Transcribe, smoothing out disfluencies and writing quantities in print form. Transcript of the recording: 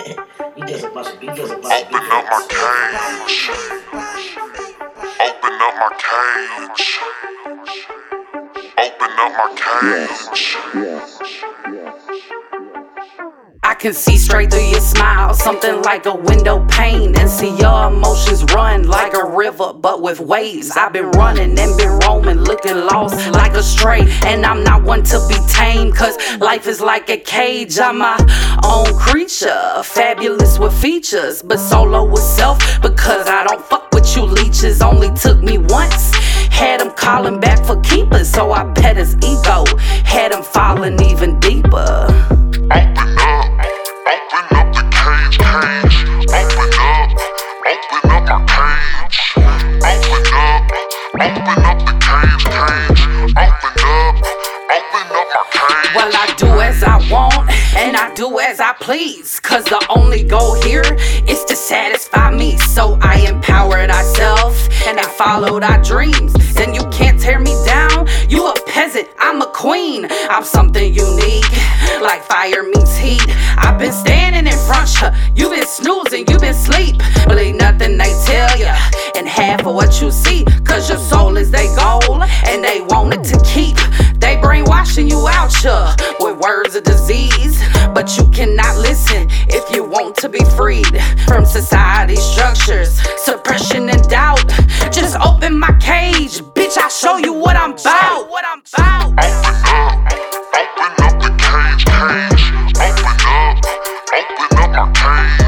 Open up my cage. Open up my cage. Open up my cage. I can see straight through your smile, something like a window pane, and see your emotions run like a river, but with waves. I've been running and been roaming, looking lost like a stray, and I'm not one to be tamed, cause life is like a cage. I'm my own creature, fabulous with features, but solo with self, because I don't fuck with you leeches. Only took me once, had him calling back for keepers, so I bet his ego had him falling even deeper. Open up the cage, open up my cage. Well, I do as I want, and I do as I please, cause the only goal here is to satisfy me. So I empowered myself, and I followed our dreams. Then you can't tear me down, you a peasant, I'm a queen. I'm something unique, like fire meets heat. I've been standing in front of you, been snoozing, you been sleep. Believe nothing they tell ya, and half of what you see, cause your soul is their goal, and they want it to keep. They brainwashing you out, ya, with words of disease. But you cannot listen if you want to be freed from society's structures, suppression and doubt. Just open my cage, bitch, I'll show you what I'm about. Open up the cage, open up my cage.